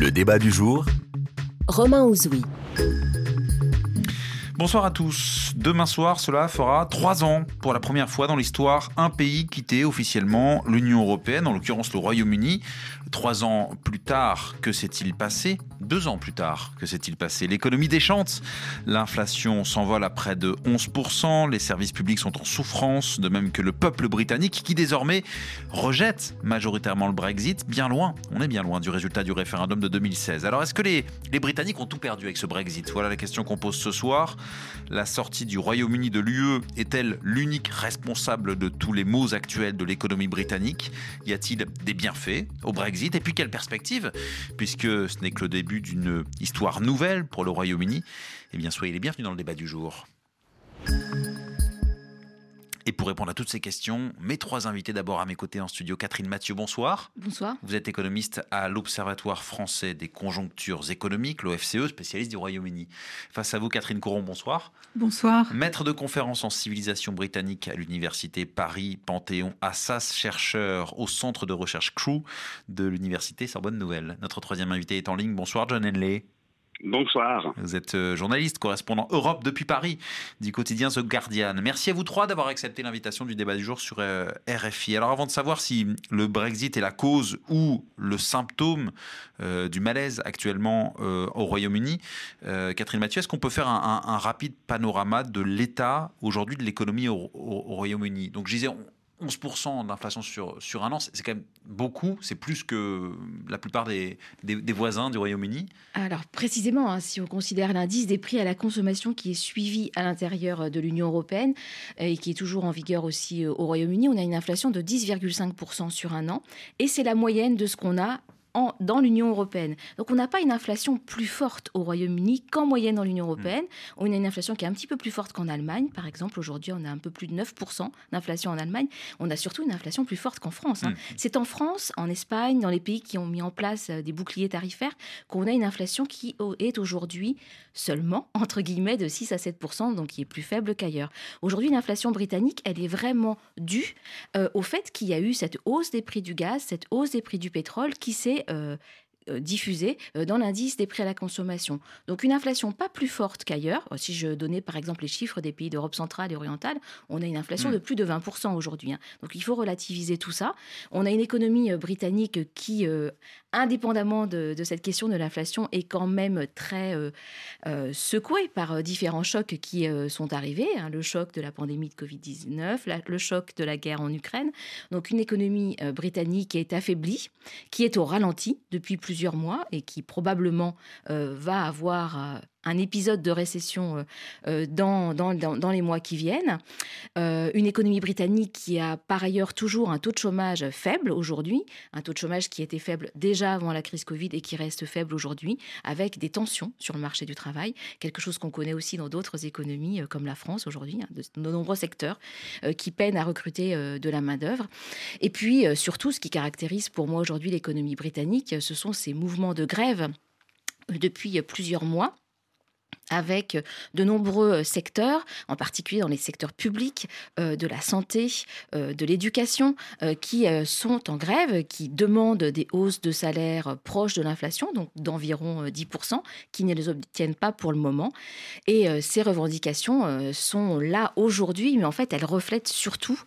Le débat du jour. Romain Ouzoui. Bonsoir à tous. Demain soir, cela fera 3 ans pour la première fois dans l'histoire un pays quittait officiellement l'Union européenne, en l'occurrence le Royaume-Uni. 3 ans plus tard, que s'est-il passé ? 2 ans plus tard, que s'est-il passé ? L'économie déchante, l'inflation s'envole à près de 11%, les services publics sont en souffrance, de même que le peuple britannique qui désormais rejette majoritairement le Brexit, bien loin, on est bien loin du résultat du référendum de 2016. Alors est-ce que les Britanniques ont tout perdu avec ce Brexit ? Voilà la question qu'on pose ce soir. La sortie du Royaume-Uni de l'UE est-elle l'unique responsable de tous les maux actuels de l'économie britannique ? Y a-t-il des bienfaits au Brexit ? Et puis quelle perspective ? Puisque ce n'est que le début d'une histoire nouvelle pour le Royaume-Uni. Eh bien, soyez les bienvenus dans le débat du jour. Et pour répondre à toutes ces questions, mes 3 invités d'abord à mes côtés en studio. Catherine Mathieu, bonsoir. Bonsoir. Vous êtes économiste à l'Observatoire français des conjonctures économiques, l'OFCE, spécialiste du Royaume-Uni. Face à vous, Catherine Coron, bonsoir. Bonsoir. Maître de conférences en civilisation britannique à l'Université Paris-Panthéon-Assas, chercheur au centre de recherche Crew de l'Université Sorbonne-Nouvelle. Notre 3e invité est en ligne. Bonsoir, John Henley. Bonsoir. Vous êtes journaliste, correspondant Europe depuis Paris, du quotidien The Guardian. Merci à vous 3 d'avoir accepté l'invitation du débat du jour sur RFI. Alors avant de savoir si le Brexit est la cause ou le symptôme du malaise actuellement au Royaume-Uni, Catherine Mathieu, est-ce qu'on peut faire un rapide panorama de l'état aujourd'hui de l'économie au Royaume-Uni ? Donc je disais, 11% d'inflation sur 1 an, c'est quand même beaucoup, c'est plus que la plupart des voisins du Royaume-Uni. Alors précisément, hein, si on considère l'indice des prix à la consommation qui est suivi à l'intérieur de l'Union européenne et qui est toujours en vigueur aussi au Royaume-Uni, on a une inflation de 10,5% sur 1 an et c'est la moyenne de ce qu'on a dans l'Union européenne. Donc on n'a pas une inflation plus forte au Royaume-Uni qu'en moyenne dans l'Union européenne. On a une inflation qui est un petit peu plus forte qu'en Allemagne. Par exemple, aujourd'hui, on a un peu plus de 9% d'inflation en Allemagne. On a surtout une inflation plus forte qu'en France. Hein. C'est en France, en Espagne, dans les pays qui ont mis en place des boucliers tarifaires, qu'on a une inflation qui est aujourd'hui seulement, entre guillemets, de 6 à 7%, donc qui est plus faible qu'ailleurs. Aujourd'hui, l'inflation britannique, elle est vraiment due au fait qu'il y a eu cette hausse des prix du gaz, cette hausse des prix du pétrole qui s'est diffusée dans l'indice des prix à la consommation. Donc une inflation pas plus forte qu'ailleurs. Si je donnais par exemple les chiffres des pays d'Europe centrale et orientale, on a une inflation de plus de 20% aujourd'hui. Hein. Donc il faut relativiser tout ça. On a une économie britannique qui, indépendamment de cette question de l'inflation, est quand même très secouée par différents chocs qui sont arrivés. Hein. Le choc de la pandémie de Covid-19, le choc de la guerre en Ukraine. Donc une économie britannique qui est affaiblie, qui est au ralenti depuis plusieurs mois et qui probablement va avoir un épisode de récession dans les mois qui viennent. Une économie britannique qui a par ailleurs toujours un taux de chômage faible aujourd'hui, un taux de chômage qui était faible déjà avant la crise Covid et qui reste faible aujourd'hui, avec des tensions sur le marché du travail, quelque chose qu'on connaît aussi dans d'autres économies comme la France aujourd'hui, hein, de nombreux secteurs qui peinent à recruter de la main-d'œuvre. Et puis surtout, ce qui caractérise pour moi aujourd'hui l'économie britannique, ce sont ces mouvements de grève depuis plusieurs mois, avec de nombreux secteurs, en particulier dans les secteurs publics, de la santé, de l'éducation, qui sont en grève, qui demandent des hausses de salaire proches de l'inflation, donc d'environ 10%, qui ne les obtiennent pas pour le moment. Et ces revendications sont là aujourd'hui, mais en fait, elles reflètent surtout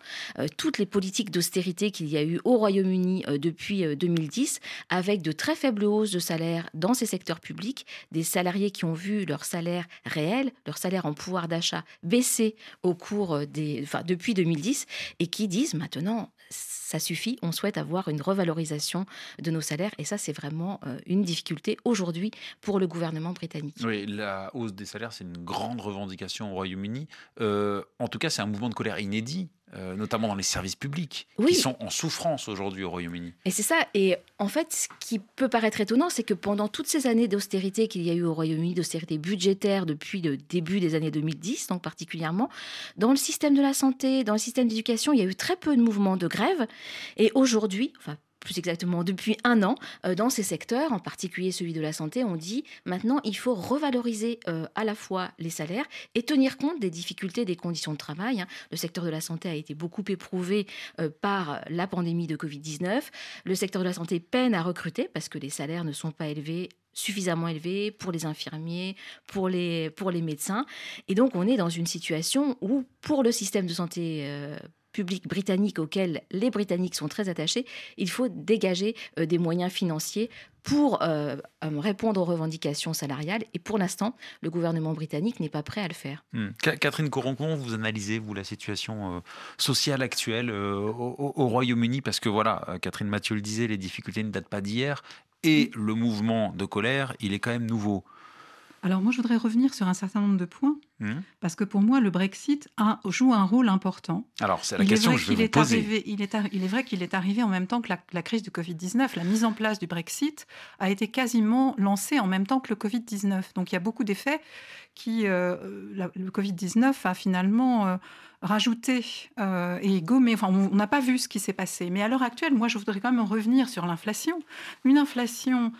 toutes les politiques d'austérité qu'il y a eu au Royaume-Uni depuis 2010, avec de très faibles hausses de salaire dans ces secteurs publics, des salariés qui ont vu leur salaire réel, leur salaire en pouvoir d'achat baissé au cours depuis 2010 et qui disent maintenant ça suffit, on souhaite avoir une revalorisation de nos salaires et ça c'est vraiment une difficulté aujourd'hui pour le gouvernement britannique. Oui, la hausse des salaires c'est une grande revendication au Royaume-Uni, en tout cas c'est un mouvement de colère inédit. Notamment dans les services publics, oui, qui sont en souffrance aujourd'hui au Royaume-Uni. Et c'est ça. Et en fait, ce qui peut paraître étonnant, c'est que pendant toutes ces années d'austérité qu'il y a eu au Royaume-Uni, d'austérité budgétaire depuis le début des années 2010, donc particulièrement, dans le système de la santé, dans le système d'éducation, il y a eu très peu de mouvements de grève. Et aujourd'hui, plus exactement depuis un an, dans ces secteurs, en particulier celui de la santé, on dit maintenant il faut revaloriser à la fois les salaires et tenir compte des difficultés des conditions de travail. Hein. Le secteur de la santé a été beaucoup éprouvé par la pandémie de Covid-19. Le secteur de la santé peine à recruter parce que les salaires ne sont pas élevés, suffisamment élevés pour les infirmiers, pour les médecins. Et donc, on est dans une situation où, pour le système de santé public britannique auquel les Britanniques sont très attachés, il faut dégager des moyens financiers pour répondre aux revendications salariales. Et pour l'instant, le gouvernement britannique n'est pas prêt à le faire. Catherine Coron, vous analysez vous, la situation sociale actuelle au Royaume-Uni, parce que voilà, Catherine Mathieu le disait, les difficultés ne datent pas d'hier. Et le mouvement de colère, il est quand même nouveau. Alors moi, je voudrais revenir sur un certain nombre de points, parce que pour moi, le Brexit joue un rôle important. Alors, c'est la question que je vais vous poser. Il est vrai qu'il est arrivé en même temps que la crise du Covid-19. La mise en place du Brexit a été quasiment lancée en même temps que le Covid-19. Donc, il y a beaucoup d'effets qui... le Covid-19 a finalement... rajouter et gommer. Enfin, on n'a pas vu ce qui s'est passé. Mais à l'heure actuelle, moi, je voudrais quand même revenir sur l'inflation. Une inflation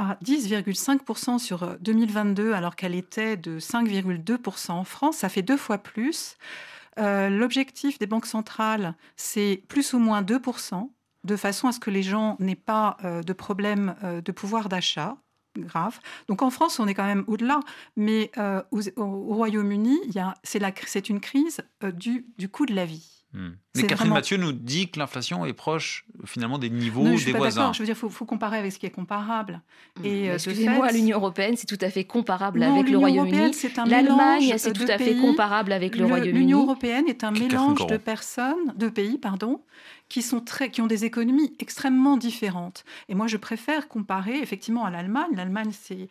à 10,5% sur 2022, alors qu'elle était de 5,2% en France. Ça fait 2 fois plus. L'objectif des banques centrales, c'est plus ou moins 2%, de façon à ce que les gens n'aient pas de problème de pouvoir d'achat grave. Donc en France, on est quand même au-delà, mais au Royaume-Uni, c'est une crise du coût de la vie. Mais Catherine Mathieu nous dit que l'inflation est proche finalement des niveaux des voisins. D'accord. Je veux dire, faut comparer avec ce qui est comparable. Et excusez-moi, l'Union europpeine, c'est tout à fait comparable avec le Royaume-Uni. L'Allemagne, c'est tout à fait comparable avec le Royaume-Uni. L'Union européenne est un mélange de pays, qui ont des économies extrêmement différentes. Et moi, je préfère comparer effectivement à l'Allemagne. L'Allemagne, c'est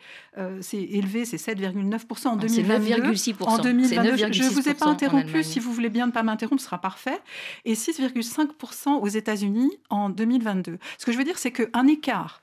élevé, c'est 7,9% en 2022. C'est 9,6%. En 2022, je ne vous ai pas interrompu. Si vous voulez bien ne pas m'interrompre, ce sera parfait. Et 6,5% aux États-Unis en 2022. Ce que je veux dire, c'est qu'un écart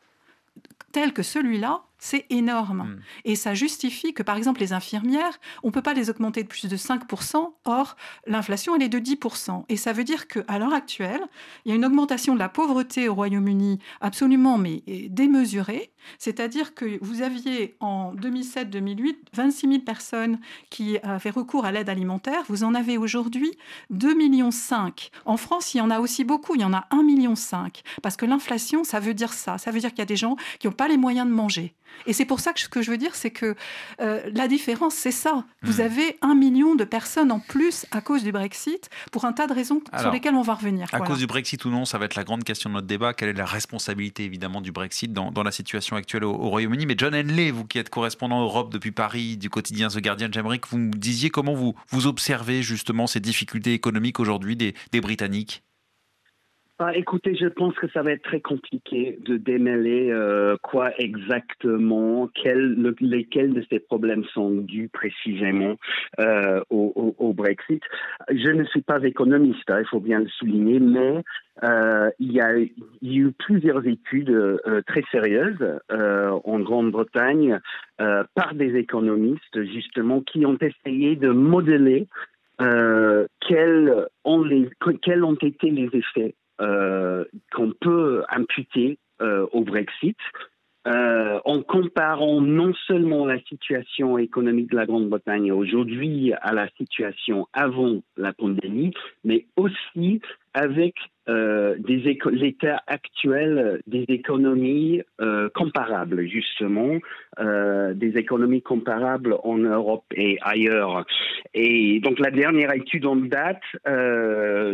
tel que celui-là, c'est énorme. Et ça justifie que, par exemple, les infirmières, on ne peut pas les augmenter de plus de 5%. Or, l'inflation, elle est de 10%. Et ça veut dire qu'à l'heure actuelle, il y a une augmentation de la pauvreté au Royaume-Uni absolument mais démesurée. C'est-à-dire que vous aviez en 2007-2008 26 000 personnes qui avaient recours à l'aide alimentaire. Vous en avez aujourd'hui 2,5 millions. En France, il y en a aussi beaucoup. Il y en a 1,5 million. Parce que l'inflation, ça veut dire ça. Ça veut dire qu'il y a des gens qui n'ont pas les moyens de manger. Et c'est pour ça que ce que je veux dire, c'est que la différence, c'est ça. Vous avez 1 million de personnes en plus à cause du Brexit, pour un tas de raisons sur lesquelles on va revenir. À cause du Brexit ou non, ça va être la grande question de notre débat. Quelle est la responsabilité, évidemment, du Brexit dans la situation actuelle au Royaume-Uni? Mais John Henley, vous qui êtes correspondant Europe depuis Paris, du quotidien The Guardian, j'aimerais que vous me disiez comment vous observez justement ces difficultés économiques aujourd'hui des Britanniques. Écoutez, je pense que ça va être très compliqué de démêler quoi exactement, lesquels de ces problèmes sont dus précisément au Brexit. Je ne suis pas économiste, il faut bien le souligner, mais il y a eu plusieurs études très sérieuses en Grande-Bretagne par des économistes justement qui ont essayé de modeler quels ont été les effets qu'on peut imputer au Brexit en comparant non seulement la situation économique de la Grande-Bretagne aujourd'hui à la situation avant la pandémie, mais aussi avec l'état actuel des économies comparables, justement, des économies comparables en Europe et ailleurs. Et donc, la dernière étude en date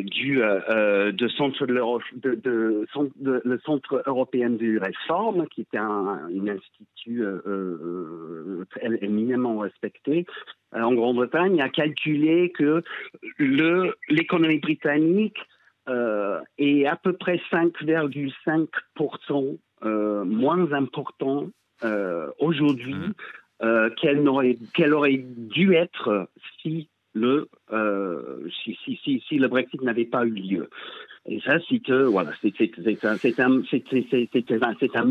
du Centre Européen de Réforme, qui est un institut éminemment respecté en Grande-Bretagne, a calculé que l'économie britannique est à peu près 5,5% moins important aujourd'hui qu'elle aurait dû être si le Brexit n'avait pas eu lieu. Et ça, c'est un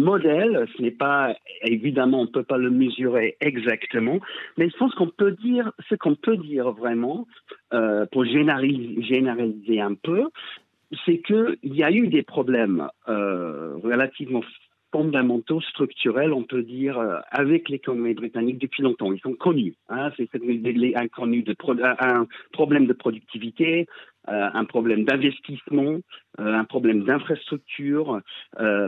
modèle. Ce n'est pas, évidemment, on ne peut pas le mesurer exactement, mais je pense qu'on peut dire ce qu'on peut dire vraiment pour généraliser un peu. c'est qu'il y a eu des problèmes relativement fondamentaux, structurels, on peut dire, avec l'économie britannique depuis longtemps. Ils sont connus. Hein, c'est un problème de productivité, un problème d'investissement, un problème d'infrastructure,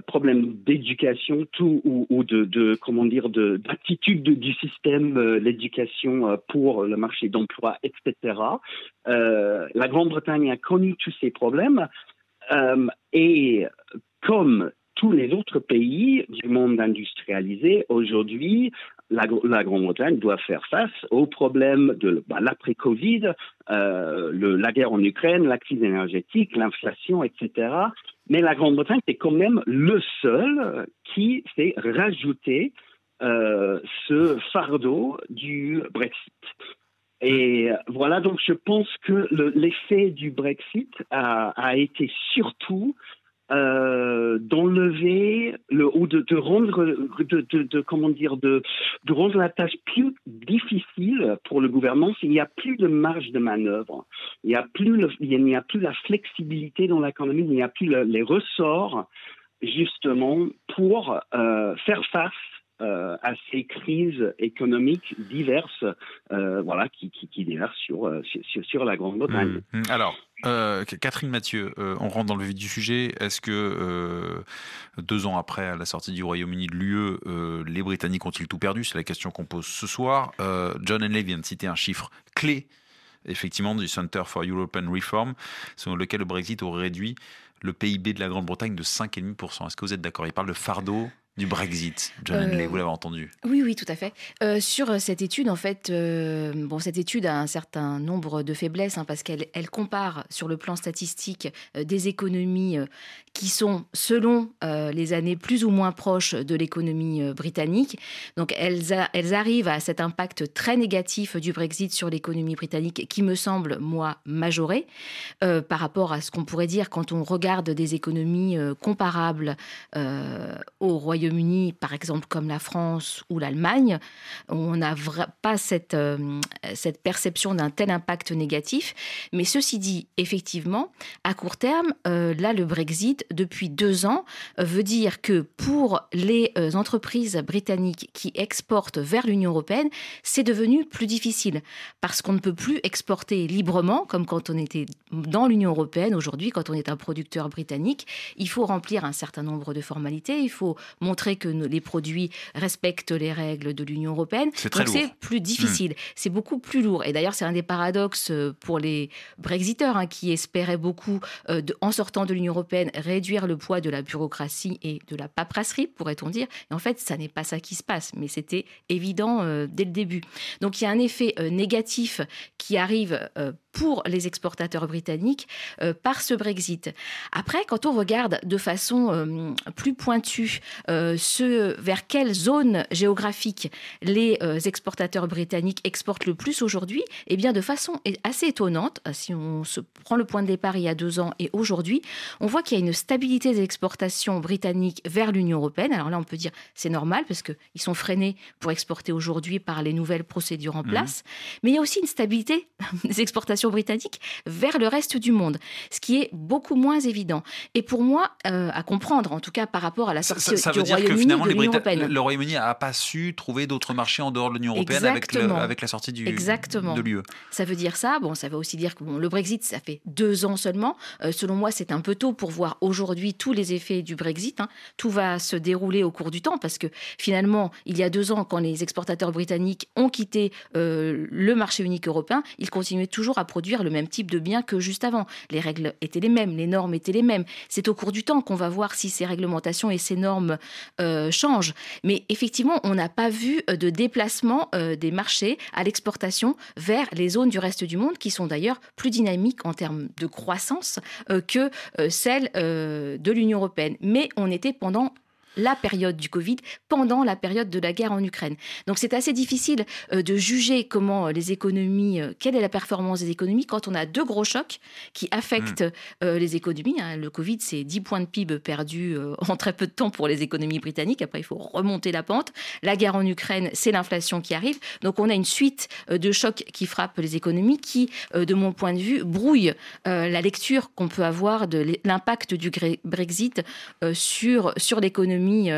problème d'éducation, tout ou d'attitude du système l'éducation pour le marché d'emploi, etc. La Grande-Bretagne a connu tous ces problèmes et comme tous les autres pays du monde industrialisé, aujourd'hui, la Grande-Bretagne doit faire face aux problèmes de l'après-Covid, la guerre en Ukraine, la crise énergétique, l'inflation, etc. Mais la Grande-Bretagne, c'est quand même le seul qui s'est rajouté ce fardeau du Brexit. Et voilà, donc je pense que l'effet du Brexit a été surtout d'enlever de rendre la tâche plus difficile pour le gouvernement. S'il n'y a plus de marge de manœuvre, il n'y a plus la flexibilité dans l'économie, il n'y a plus les ressorts justement pour faire face à ces crises économiques diverses, qui déversent sur la Grande-Bretagne. Mmh. Alors, Catherine Mathieu, on rentre dans le vif du sujet. Est-ce que 2 ans après la sortie du Royaume-Uni de l'UE, les Britanniques ont-ils tout perdu? C'est la question qu'on pose ce soir. John Henley vient de citer un chiffre clé, effectivement, du Centre for European Reform, selon lequel le Brexit aurait réduit le PIB de la Grande-Bretagne de 5,5%. Est-ce que vous êtes d'accord? Il parle de fardeau du Brexit. John Henley, vous l'avez entendu. Oui, tout à fait. Sur cette étude, en fait, cette étude a un certain nombre de faiblesses, hein, parce qu'elle compare sur le plan statistique des économies qui sont, selon les années, plus ou moins proches de l'économie britannique. Donc, elles arrivent à cet impact très négatif du Brexit sur l'économie britannique qui me semble, moi, majoré par rapport à ce qu'on pourrait dire quand on regarde des économies comparables au Royaume-Uni, par exemple, comme la France ou l'Allemagne, on n'a pas cette perception d'un tel impact négatif. Mais ceci dit, effectivement, à court terme, le Brexit, depuis 2 ans, veut dire que pour les entreprises britanniques qui exportent vers l'Union européenne, c'est devenu plus difficile parce qu'on ne peut plus exporter librement, comme quand on était dans l'Union européenne. Aujourd'hui, quand on est un producteur britannique, il faut remplir un certain nombre de formalités, il faut montrer que les produits respectent les règles de l'Union européenne. C'est plus difficile, c'est beaucoup plus lourd. Et d'ailleurs, c'est un des paradoxes pour les Brexiteurs, hein, qui espéraient beaucoup, en sortant de l'Union européenne, réduire le poids de la bureaucratie et de la paperasserie, pourrait-on dire. Et en fait, ça n'est pas ça qui se passe, mais c'était évident dès le début. Donc, il y a un effet négatif qui arrive pour les exportateurs britanniques par ce Brexit. Après, quand on regarde de façon plus pointue vers quelle zone géographique les exportateurs britanniques exportent le plus aujourd'hui, eh bien, de façon assez étonnante, si on se prend le point de départ il y a 2 ans et aujourd'hui, on voit qu'il y a une stabilité des exportations britanniques vers l'Union européenne. Alors là, on peut dire c'est normal parce qu'ils sont freinés pour exporter aujourd'hui par les nouvelles procédures en place. Mais il y a aussi une stabilité des exportations britannique vers le reste du monde, ce qui est beaucoup moins évident. Et pour moi, à comprendre, en tout cas par rapport à la sortie du Royaume-Uni de l'Union européenne. Le Royaume-Uni n'a pas su trouver d'autres marchés en dehors de l'Union européenne avec la sortie de l'UE. Ça veut dire ça. Bon, ça veut aussi dire que le Brexit, ça fait 2 ans seulement. Selon moi, c'est un peu tôt pour voir aujourd'hui tous les effets du Brexit. Hein. Tout va se dérouler au cours du temps parce que finalement, il y a 2 ans, quand les exportateurs britanniques ont quitté le marché unique européen, ils continuaient toujours à produire le même type de biens que juste avant. Les règles étaient les mêmes, les normes étaient les mêmes. C'est au cours du temps qu'on va voir si ces réglementations et ces normes changent. Mais effectivement, on n'a pas vu de déplacement des marchés à l'exportation vers les zones du reste du monde qui sont d'ailleurs plus dynamiques en termes de croissance que celles de l'Union européenne. Mais on était pendant la période du Covid, pendant la période de la guerre en Ukraine. Donc c'est assez difficile de juger comment les économies, quelle est la performance des économies quand on a deux gros chocs qui affectent les économies. Hein. Le Covid, c'est 10 points de PIB perdus en très peu de temps pour les économies britanniques. Après, il faut remonter la pente. La guerre en Ukraine, c'est l'inflation qui arrive. Donc on a une suite de chocs qui frappent les économies qui, de mon point de vue, brouillent la lecture qu'on peut avoir de l'impact du Brexit sur l'économie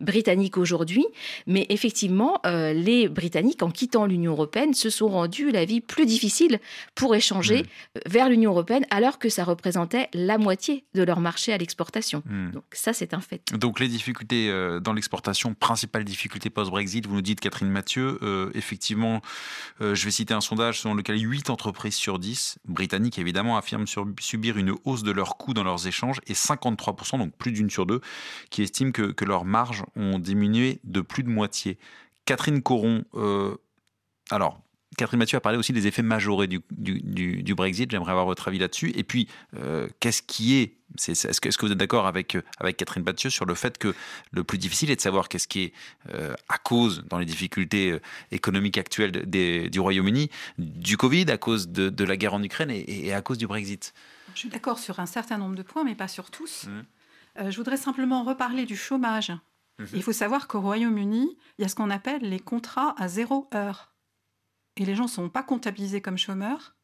britannique aujourd'hui. Mais effectivement, les Britanniques, en quittant l'Union européenne, se sont rendus la vie plus difficile pour échanger vers l'Union européenne, alors que ça représentait la moitié de leur marché à l'exportation. Donc ça, c'est un fait. Donc les difficultés dans l'exportation, principales difficultés post-Brexit, vous nous dites, Catherine Mathieu, effectivement, je vais citer un sondage selon lequel 8 entreprises sur 10, britanniques évidemment, affirment subir une hausse de leurs coûts dans leurs échanges et 53%, donc plus d'une sur deux, qui estiment que leurs marges ont diminué de plus de moitié. Catherine Coron, alors Catherine Mathieu a parlé aussi des effets majorés du Brexit, j'aimerais avoir votre avis là-dessus. Et puis, est-ce que vous êtes d'accord avec Catherine Mathieu sur le fait que le plus difficile est de savoir qu'est-ce qui est à cause, dans les difficultés économiques actuelles du Royaume-Uni, du Covid, à cause de la guerre en Ukraine et à cause du Brexit? Je suis d'accord sur un certain nombre de points, mais pas sur tous. Je voudrais simplement reparler du chômage. Il faut savoir qu'au Royaume-Uni, il y a ce qu'on appelle les contrats à 0 heure. Et les gens ne sont pas comptabilisés comme chômeurs.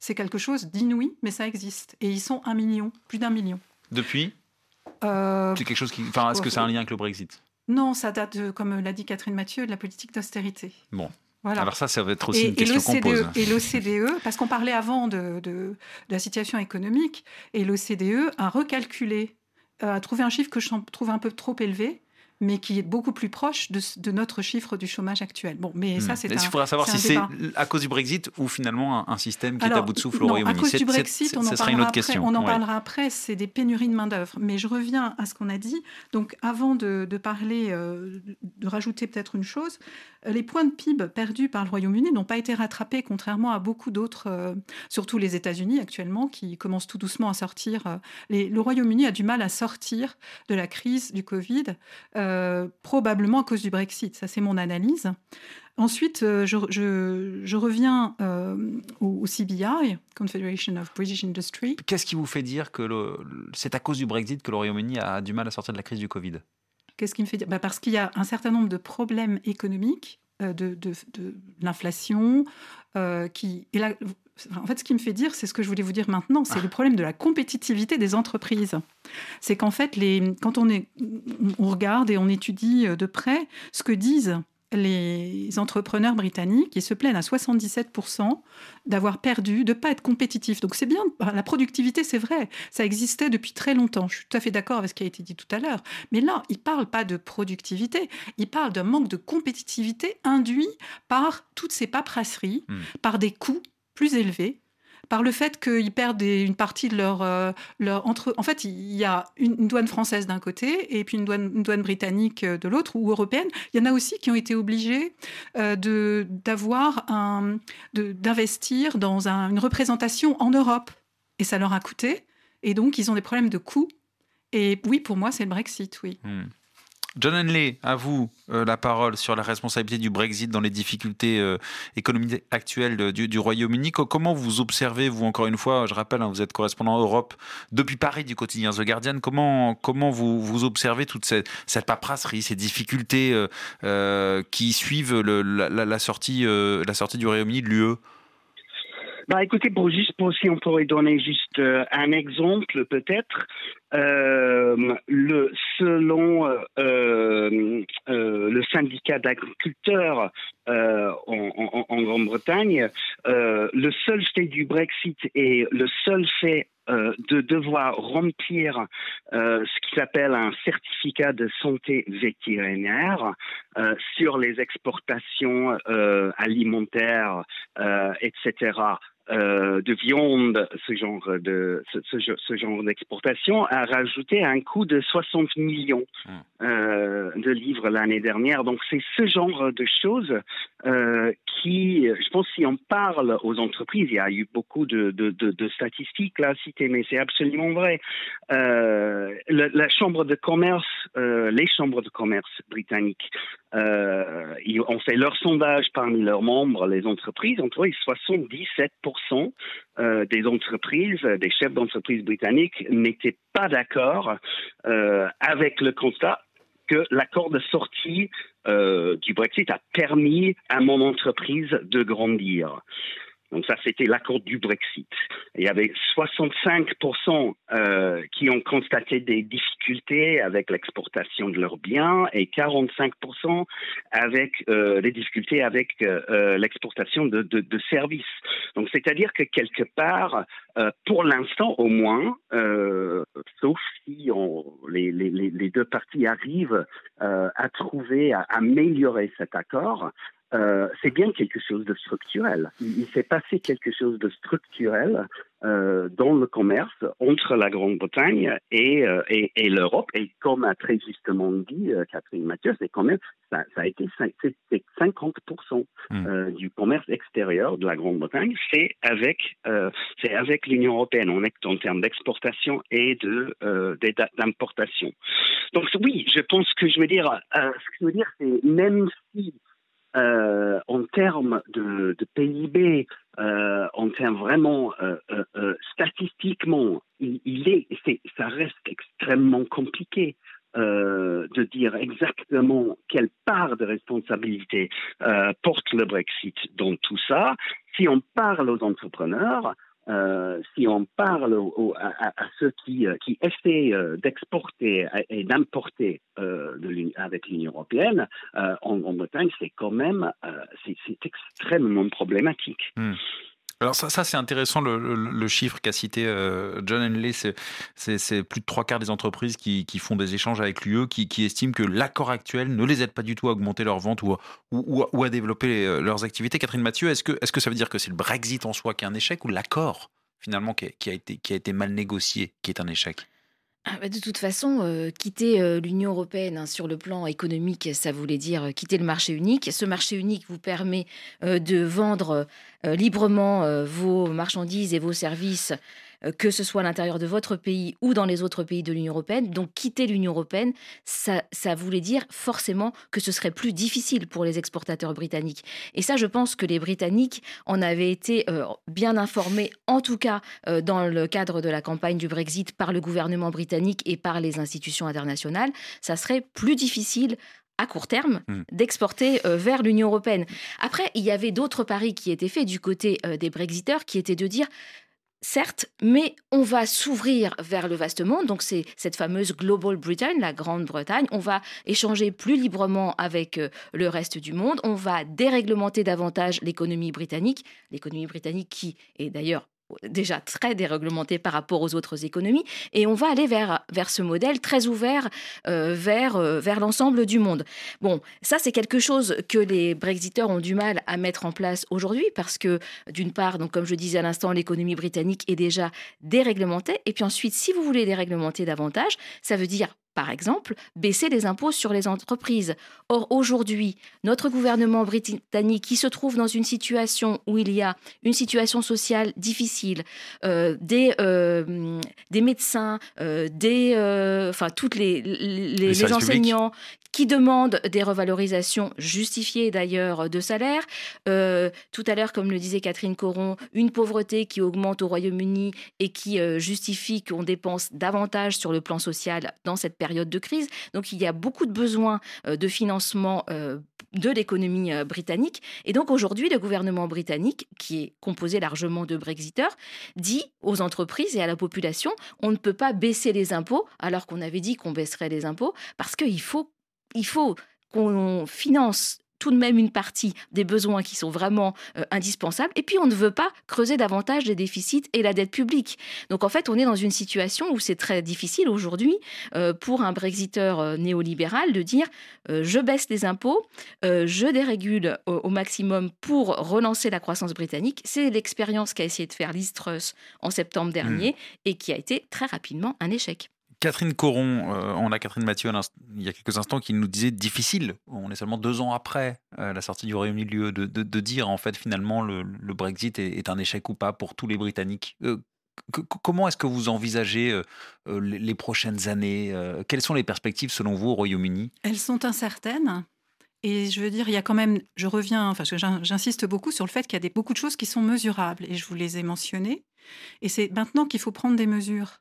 C'est quelque chose d'inouï, mais ça existe. Et ils sont 1 million, plus d'1 million. Depuis c'est quelque chose qui... Enfin, est-ce que ça a un lien avec le Brexit? Non, ça date, comme l'a dit Catherine Mathieu, de la politique d'austérité. Bon. Voilà. Alors ça va être aussi une question qu'on pose. Et l'OCDE, parce qu'on parlait avant de la situation économique, et l'OCDE a recalculé, a trouvé un chiffre que je trouve un peu trop élevé, mais qui est beaucoup plus proche de notre chiffre du chômage actuel. Bon, mais ça, c'est un débat. Il faudra savoir si c'est à cause du Brexit ou finalement un système qui est à bout de souffle au Royaume-Uni. À cause du Brexit, on en parlera après. C'est des pénuries de main-d'œuvre. Mais je reviens à ce qu'on a dit. Donc, avant de parler, de rajouter peut-être une chose, les points de PIB perdus par le Royaume-Uni n'ont pas été rattrapés, contrairement à beaucoup d'autres, surtout les États-Unis actuellement, qui commencent tout doucement à sortir. Le Royaume-Uni a du mal à sortir de la crise du Covid, probablement à cause du Brexit. Ça, c'est mon analyse. Ensuite, je reviens au CBI, Confederation of British Industry. Qu'est-ce qui vous fait dire que c'est à cause du Brexit que le Royaume-Uni a du mal à sortir de la crise du Covid ? Qu'est-ce qui me fait dire ? Parce qu'il y a un certain nombre de problèmes économiques, de l'inflation. En fait, ce qui me fait dire, c'est ce que je voulais vous dire maintenant, c'est le problème de la compétitivité des entreprises. C'est qu'en fait, quand on regarde et on étudie de près ce que disent les entrepreneurs britanniques, ils se plaignent à 77% d'avoir perdu, de ne pas être compétitifs. Donc c'est bien, la productivité, c'est vrai, ça existait depuis très longtemps. Je suis tout à fait d'accord avec ce qui a été dit tout à l'heure. Mais là, ils ne parlent pas de productivité, ils parlent d'un manque de compétitivité induit par toutes ces paperasseries, par des coûts plus élevés, par le fait qu'ils perdent une partie de leur En fait, il y a une douane française d'un côté et puis une douane britannique de l'autre, ou européenne. Il y en a aussi qui ont été obligés d'investir dans une représentation en Europe. Et ça leur a coûté. Et donc, ils ont des problèmes de coûts. Et oui, pour moi, c'est le Brexit, oui. John Henley, à vous la parole sur la responsabilité du Brexit dans les difficultés économiques actuelles du Royaume-Uni. Comment vous observez, vous, encore une fois, je rappelle, vous êtes correspondant Europe depuis Paris du quotidien The Guardian, comment vous observez toute cette paperasserie, ces difficultés qui suivent la sortie du Royaume-Uni de l'UE? Écoutez, si on pourrait donner juste un exemple, peut-être, selon le syndicat d'agriculteurs en Grande-Bretagne, le seul fait du Brexit et le seul fait de devoir remplir ce qui s'appelle un certificat de santé vétérinaire sur les exportations alimentaires, etc., de viande, ce genre d'exportation, a rajouté un coût de 60 millions de livres l'année dernière. Donc c'est ce genre de choses qui, je pense, si on parle aux entreprises, il y a eu beaucoup de statistiques là citées, mais c'est absolument vrai. La chambre de commerce, les chambres de commerce britanniques, ils ont fait leur sondage parmi leurs membres, les entreprises. Entre eux, 77% des entreprises, des chefs d'entreprise britanniques n'étaient pas d'accord avec le constat que l'accord de sortie du Brexit a permis à mon entreprise de grandir. Donc ça, c'était l'accord du Brexit. Il y avait 65% qui ont constaté des difficultés avec l'exportation de leurs biens et 45% avec des difficultés avec l'exportation de services. Donc c'est-à-dire que quelque part, pour l'instant au moins, sauf si les deux parties arrivent à trouver, à améliorer cet accord, c'est bien quelque chose de structurel. Il s'est passé quelque chose de structurel dans le commerce entre la Grande-Bretagne et l'Europe. Et comme a très justement dit Catherine Mathieu, c'est quand même, ça a été 50% du commerce extérieur de la Grande-Bretagne. C'est avec l'Union européenne. On est en termes d'exportation et d'importation. Donc oui, je pense que ce que je veux dire, c'est même si en termes de PIB, en termes vraiment statistiquement, ça reste extrêmement compliqué de dire exactement quelle part de responsabilité porte le Brexit dans tout ça. Si on parle aux entrepreneurs, si on parle à ceux qui essaient d'exporter et d'importer avec l'Union européenne, en Grande-Bretagne, c'est quand même c'est extrêmement problématique. Alors ça c'est intéressant, le chiffre qu'a cité John Henley, c'est plus de 3/4 des entreprises qui font des échanges avec l'UE, qui estiment que l'accord actuel ne les aide pas du tout à augmenter leurs ventes ou à développer leurs activités. Catherine Mathieu, est-ce que ça veut dire que c'est le Brexit en soi qui est un échec ou l'accord finalement qui a été mal négocié qui est un échec ? De toute façon, quitter l'Union européenne sur le plan économique, ça voulait dire quitter le marché unique. Ce marché unique vous permet de vendre librement vos marchandises et vos services, que ce soit à l'intérieur de votre pays ou dans les autres pays de l'Union européenne. Donc quitter l'Union européenne, ça voulait dire forcément que ce serait plus difficile pour les exportateurs britanniques. Et ça, je pense que les Britanniques en avaient été bien informés, en tout cas dans le cadre de la campagne du Brexit, par le gouvernement britannique et par les institutions internationales. Ça serait plus difficile à court terme, d'exporter vers l'Union européenne. Après, il y avait d'autres paris qui étaient faits du côté des Brexiteurs, qui étaient de dire... Certes, mais on va s'ouvrir vers le vaste monde, donc c'est cette fameuse Global Britain, la Grande-Bretagne. On va échanger plus librement avec le reste du monde. On va déréglementer davantage l'économie britannique qui est d'ailleurs déjà très déréglementée par rapport aux autres économies, et on va aller vers ce modèle très ouvert vers l'ensemble du monde. Bon, ça c'est quelque chose que les Brexiteurs ont du mal à mettre en place aujourd'hui, parce que d'une part, donc comme je disais à l'instant, l'économie britannique est déjà déréglementée, et puis ensuite, si vous voulez déréglementer davantage, ça veut dire par exemple, baisser les impôts sur les entreprises. Or, aujourd'hui, notre gouvernement britannique, qui se trouve dans une situation où il y a une situation sociale difficile, des médecins, toutes les enseignants qui demandent des revalorisations justifiées d'ailleurs de salaire. Tout à l'heure, comme le disait Catherine Coron, une pauvreté qui augmente au Royaume-Uni et qui justifie qu'on dépense davantage sur le plan social dans cette période de crise. Donc, il y a beaucoup de besoins de financement de l'économie britannique. Et donc, aujourd'hui, le gouvernement britannique, qui est composé largement de Brexiteurs, dit aux entreprises et à la population, on ne peut pas baisser les impôts, alors qu'on avait dit qu'on baisserait les impôts, parce qu'il faut qu'on finance tout de même une partie des besoins qui sont vraiment indispensables. Et puis, on ne veut pas creuser davantage les déficits et la dette publique. Donc, en fait, on est dans une situation où c'est très difficile aujourd'hui pour un Brexiteur néolibéral de dire « je baisse les impôts, je dérégule au maximum pour relancer la croissance britannique ». C'est l'expérience qu'a essayé de faire Liz Truss en septembre dernier et qui a été très rapidement un échec. Catherine Coron, on a Catherine Mathieu il y a quelques instants qui nous disait difficile, on est seulement 2 ans après la sortie du Royaume-Uni de l'UE, de dire en fait finalement le Brexit est un échec ou pas pour tous les Britanniques. Comment est-ce que vous envisagez les prochaines années? Quelles sont les perspectives selon vous au Royaume-Uni? Elles sont incertaines. Et je veux dire, il y a quand même, j'insiste beaucoup sur le fait qu'il y a beaucoup de choses qui sont mesurables, et je vous les ai mentionnées. Et c'est maintenant qu'il faut prendre des mesures.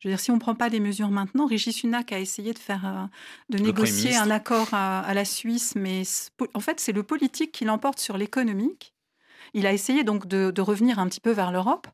Je veux dire, si on ne prend pas des mesures maintenant, Rishi Sunak a essayé de négocier un accord à la Suisse, mais en fait, c'est le politique qui l'emporte sur l'économique. Il a essayé donc de revenir un petit peu vers l'Europe.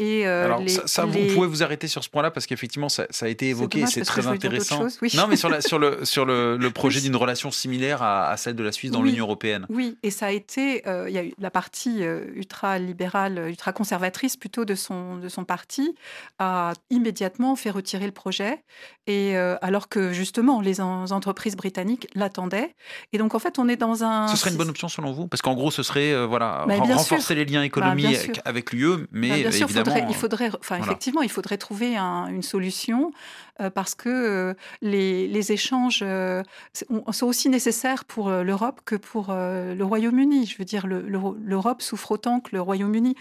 Et alors, vous pouvez vous arrêter sur ce point-là parce qu'effectivement, ça a été évoqué et c'est très intéressant. Non, mais sur le projet d'une relation similaire à celle de la Suisse dans l'Union européenne. Oui, et ça a été... il y a eu la partie ultra-libérale, ultra-conservatrice plutôt de son parti a immédiatement fait retirer le projet, et, alors que justement, les entreprises britanniques l'attendaient. Et donc, en fait, on est dans un... Ce serait une bonne option selon vous? Parce qu'en gros, ce serait renforcer les liens économiques avec l'UE, mais évidemment... Effectivement, il faudrait trouver une solution parce que les échanges sont aussi nécessaires pour l'Europe que pour le Royaume-Uni. Je veux dire, l'Europe souffre autant que le Royaume-Uni.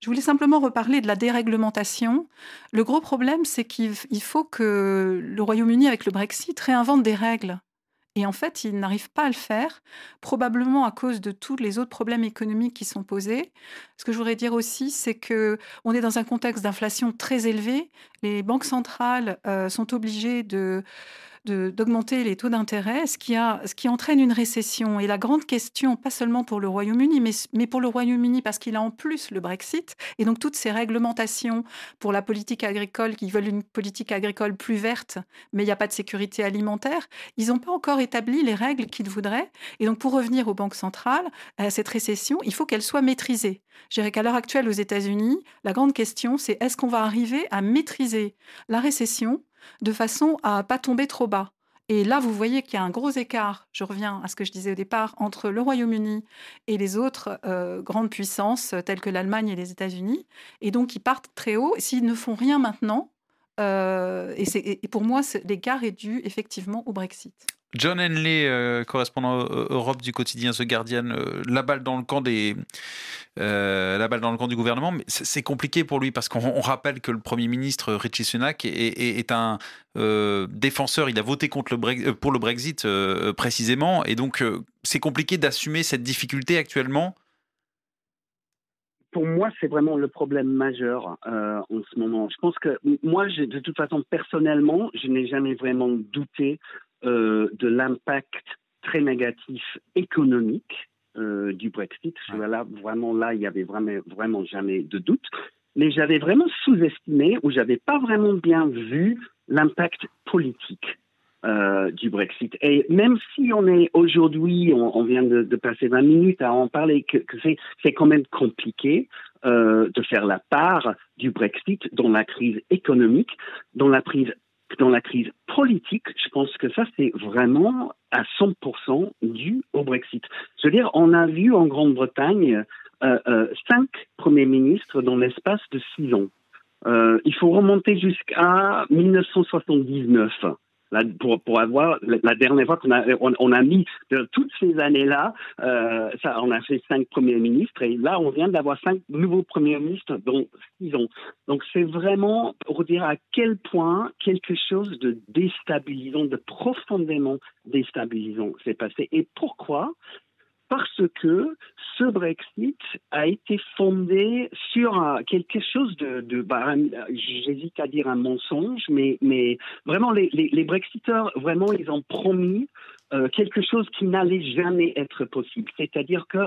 Je voulais simplement reparler de la déréglementation. Le gros problème, c'est qu'il faut que le Royaume-Uni, avec le Brexit, réinvente des règles. Et en fait, ils n'arrivent pas à le faire, probablement à cause de tous les autres problèmes économiques qui sont posés. Ce que je voudrais dire aussi, c'est qu'on est dans un contexte d'inflation très élevé. Les banques centrales sont obligées d'augmenter les taux d'intérêt, ce qui entraîne une récession. Et la grande question, pas seulement pour le Royaume-Uni, mais pour le Royaume-Uni, parce qu'il a en plus le Brexit, et donc toutes ces réglementations pour la politique agricole, qui veulent une politique agricole plus verte, mais il n'y a pas de sécurité alimentaire, ils n'ont pas encore établi les règles qu'ils voudraient. Et donc, pour revenir aux banques centrales, à cette récession, il faut qu'elle soit maîtrisée. Je dirais qu'à l'heure actuelle, aux États-Unis, la grande question, c'est est-ce qu'on va arriver à maîtriser la récession de façon à ne pas tomber trop bas. Et là, vous voyez qu'il y a un gros écart, je reviens à ce que je disais au départ, entre le Royaume-Uni et les autres grandes puissances telles que l'Allemagne et les États-Unis. Et donc, ils partent très haut. S'ils ne font rien maintenant, et pour moi, l'écart est dû effectivement au Brexit. John Henley, correspondant Europe du quotidien The Guardian, la balle dans le camp du gouvernement, mais c'est compliqué pour lui parce qu'on rappelle que le Premier ministre Rishi Sunak est un défenseur, il a voté pour le Brexit précisément, et donc c'est compliqué d'assumer cette difficulté actuellement. Pour moi, c'est vraiment le problème majeur en ce moment. Je pense que moi, de toute façon, personnellement, je n'ai jamais vraiment douté de l'impact très négatif économique du Brexit. Voilà, vraiment là, il n'y avait vraiment jamais de doute. Mais j'avais vraiment sous-estimé ou j'avais pas vraiment bien vu l'impact politique du Brexit. Et même si on est aujourd'hui, on vient de passer 20 minutes à en parler, que c'est quand même compliqué de faire la part du Brexit dans la crise économique, dans la crise politique. Je pense que ça, c'est vraiment à 100% dû au Brexit. Je veux dire, on a vu en Grande-Bretagne 5 premiers ministres dans l'espace de 6 ans. Il faut remonter jusqu'à 1979. Là, pour avoir la dernière fois qu'on a mis de toutes ces années-là, on a fait 5 premiers ministres et là on vient d'avoir 5 nouveaux premiers ministres dans 6 ans. Donc c'est vraiment pour dire à quel point quelque chose de déstabilisant, de profondément déstabilisant s'est passé. Et pourquoi ? Parce que ce Brexit a été fondé sur quelque chose j'hésite à dire un mensonge, mais vraiment les Brexiteurs, vraiment, ils ont promis quelque chose qui n'allait jamais être possible. C'est-à-dire que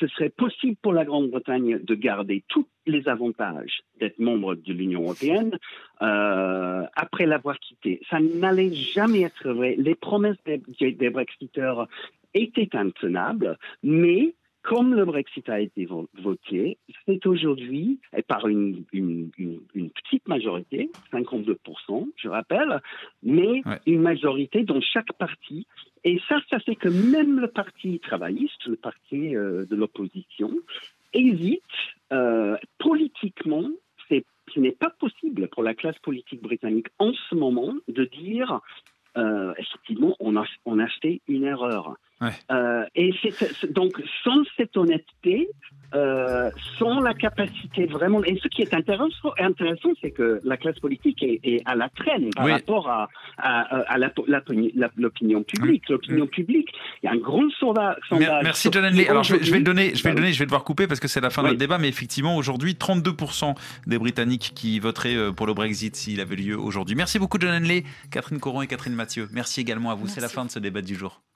ce serait possible pour la Grande-Bretagne de garder tous les avantages d'être membre de l'Union européenne après l'avoir quitté. Ça n'allait jamais être vrai. Les promesses des Brexiteurs était intenable, mais comme le Brexit a été voté, c'est aujourd'hui, et par une petite majorité, 52%, je rappelle, mais une majorité dans chaque parti. Et ça fait que même le parti travailliste, le parti de l'opposition, hésite politiquement. qu'il n'est pas possible pour la classe politique britannique en ce moment de dire effectivement on a fait une erreur. Ouais. Et donc sans cette honnêteté, sans la capacité vraiment. Et ce qui est intéressant, c'est que la classe politique est à la traîne par rapport à l'opinion publique. L'opinion publique, il y a un grand sondage. Merci John Henley. Alors je vais devoir couper parce que c'est la fin de notre débat. Mais effectivement, aujourd'hui, 32% des Britanniques qui voteraient pour le Brexit s'il avait lieu aujourd'hui. Merci beaucoup John Henley, Catherine Coron et Catherine Mathieu. Merci également à vous. Merci. C'est la fin de ce débat du jour.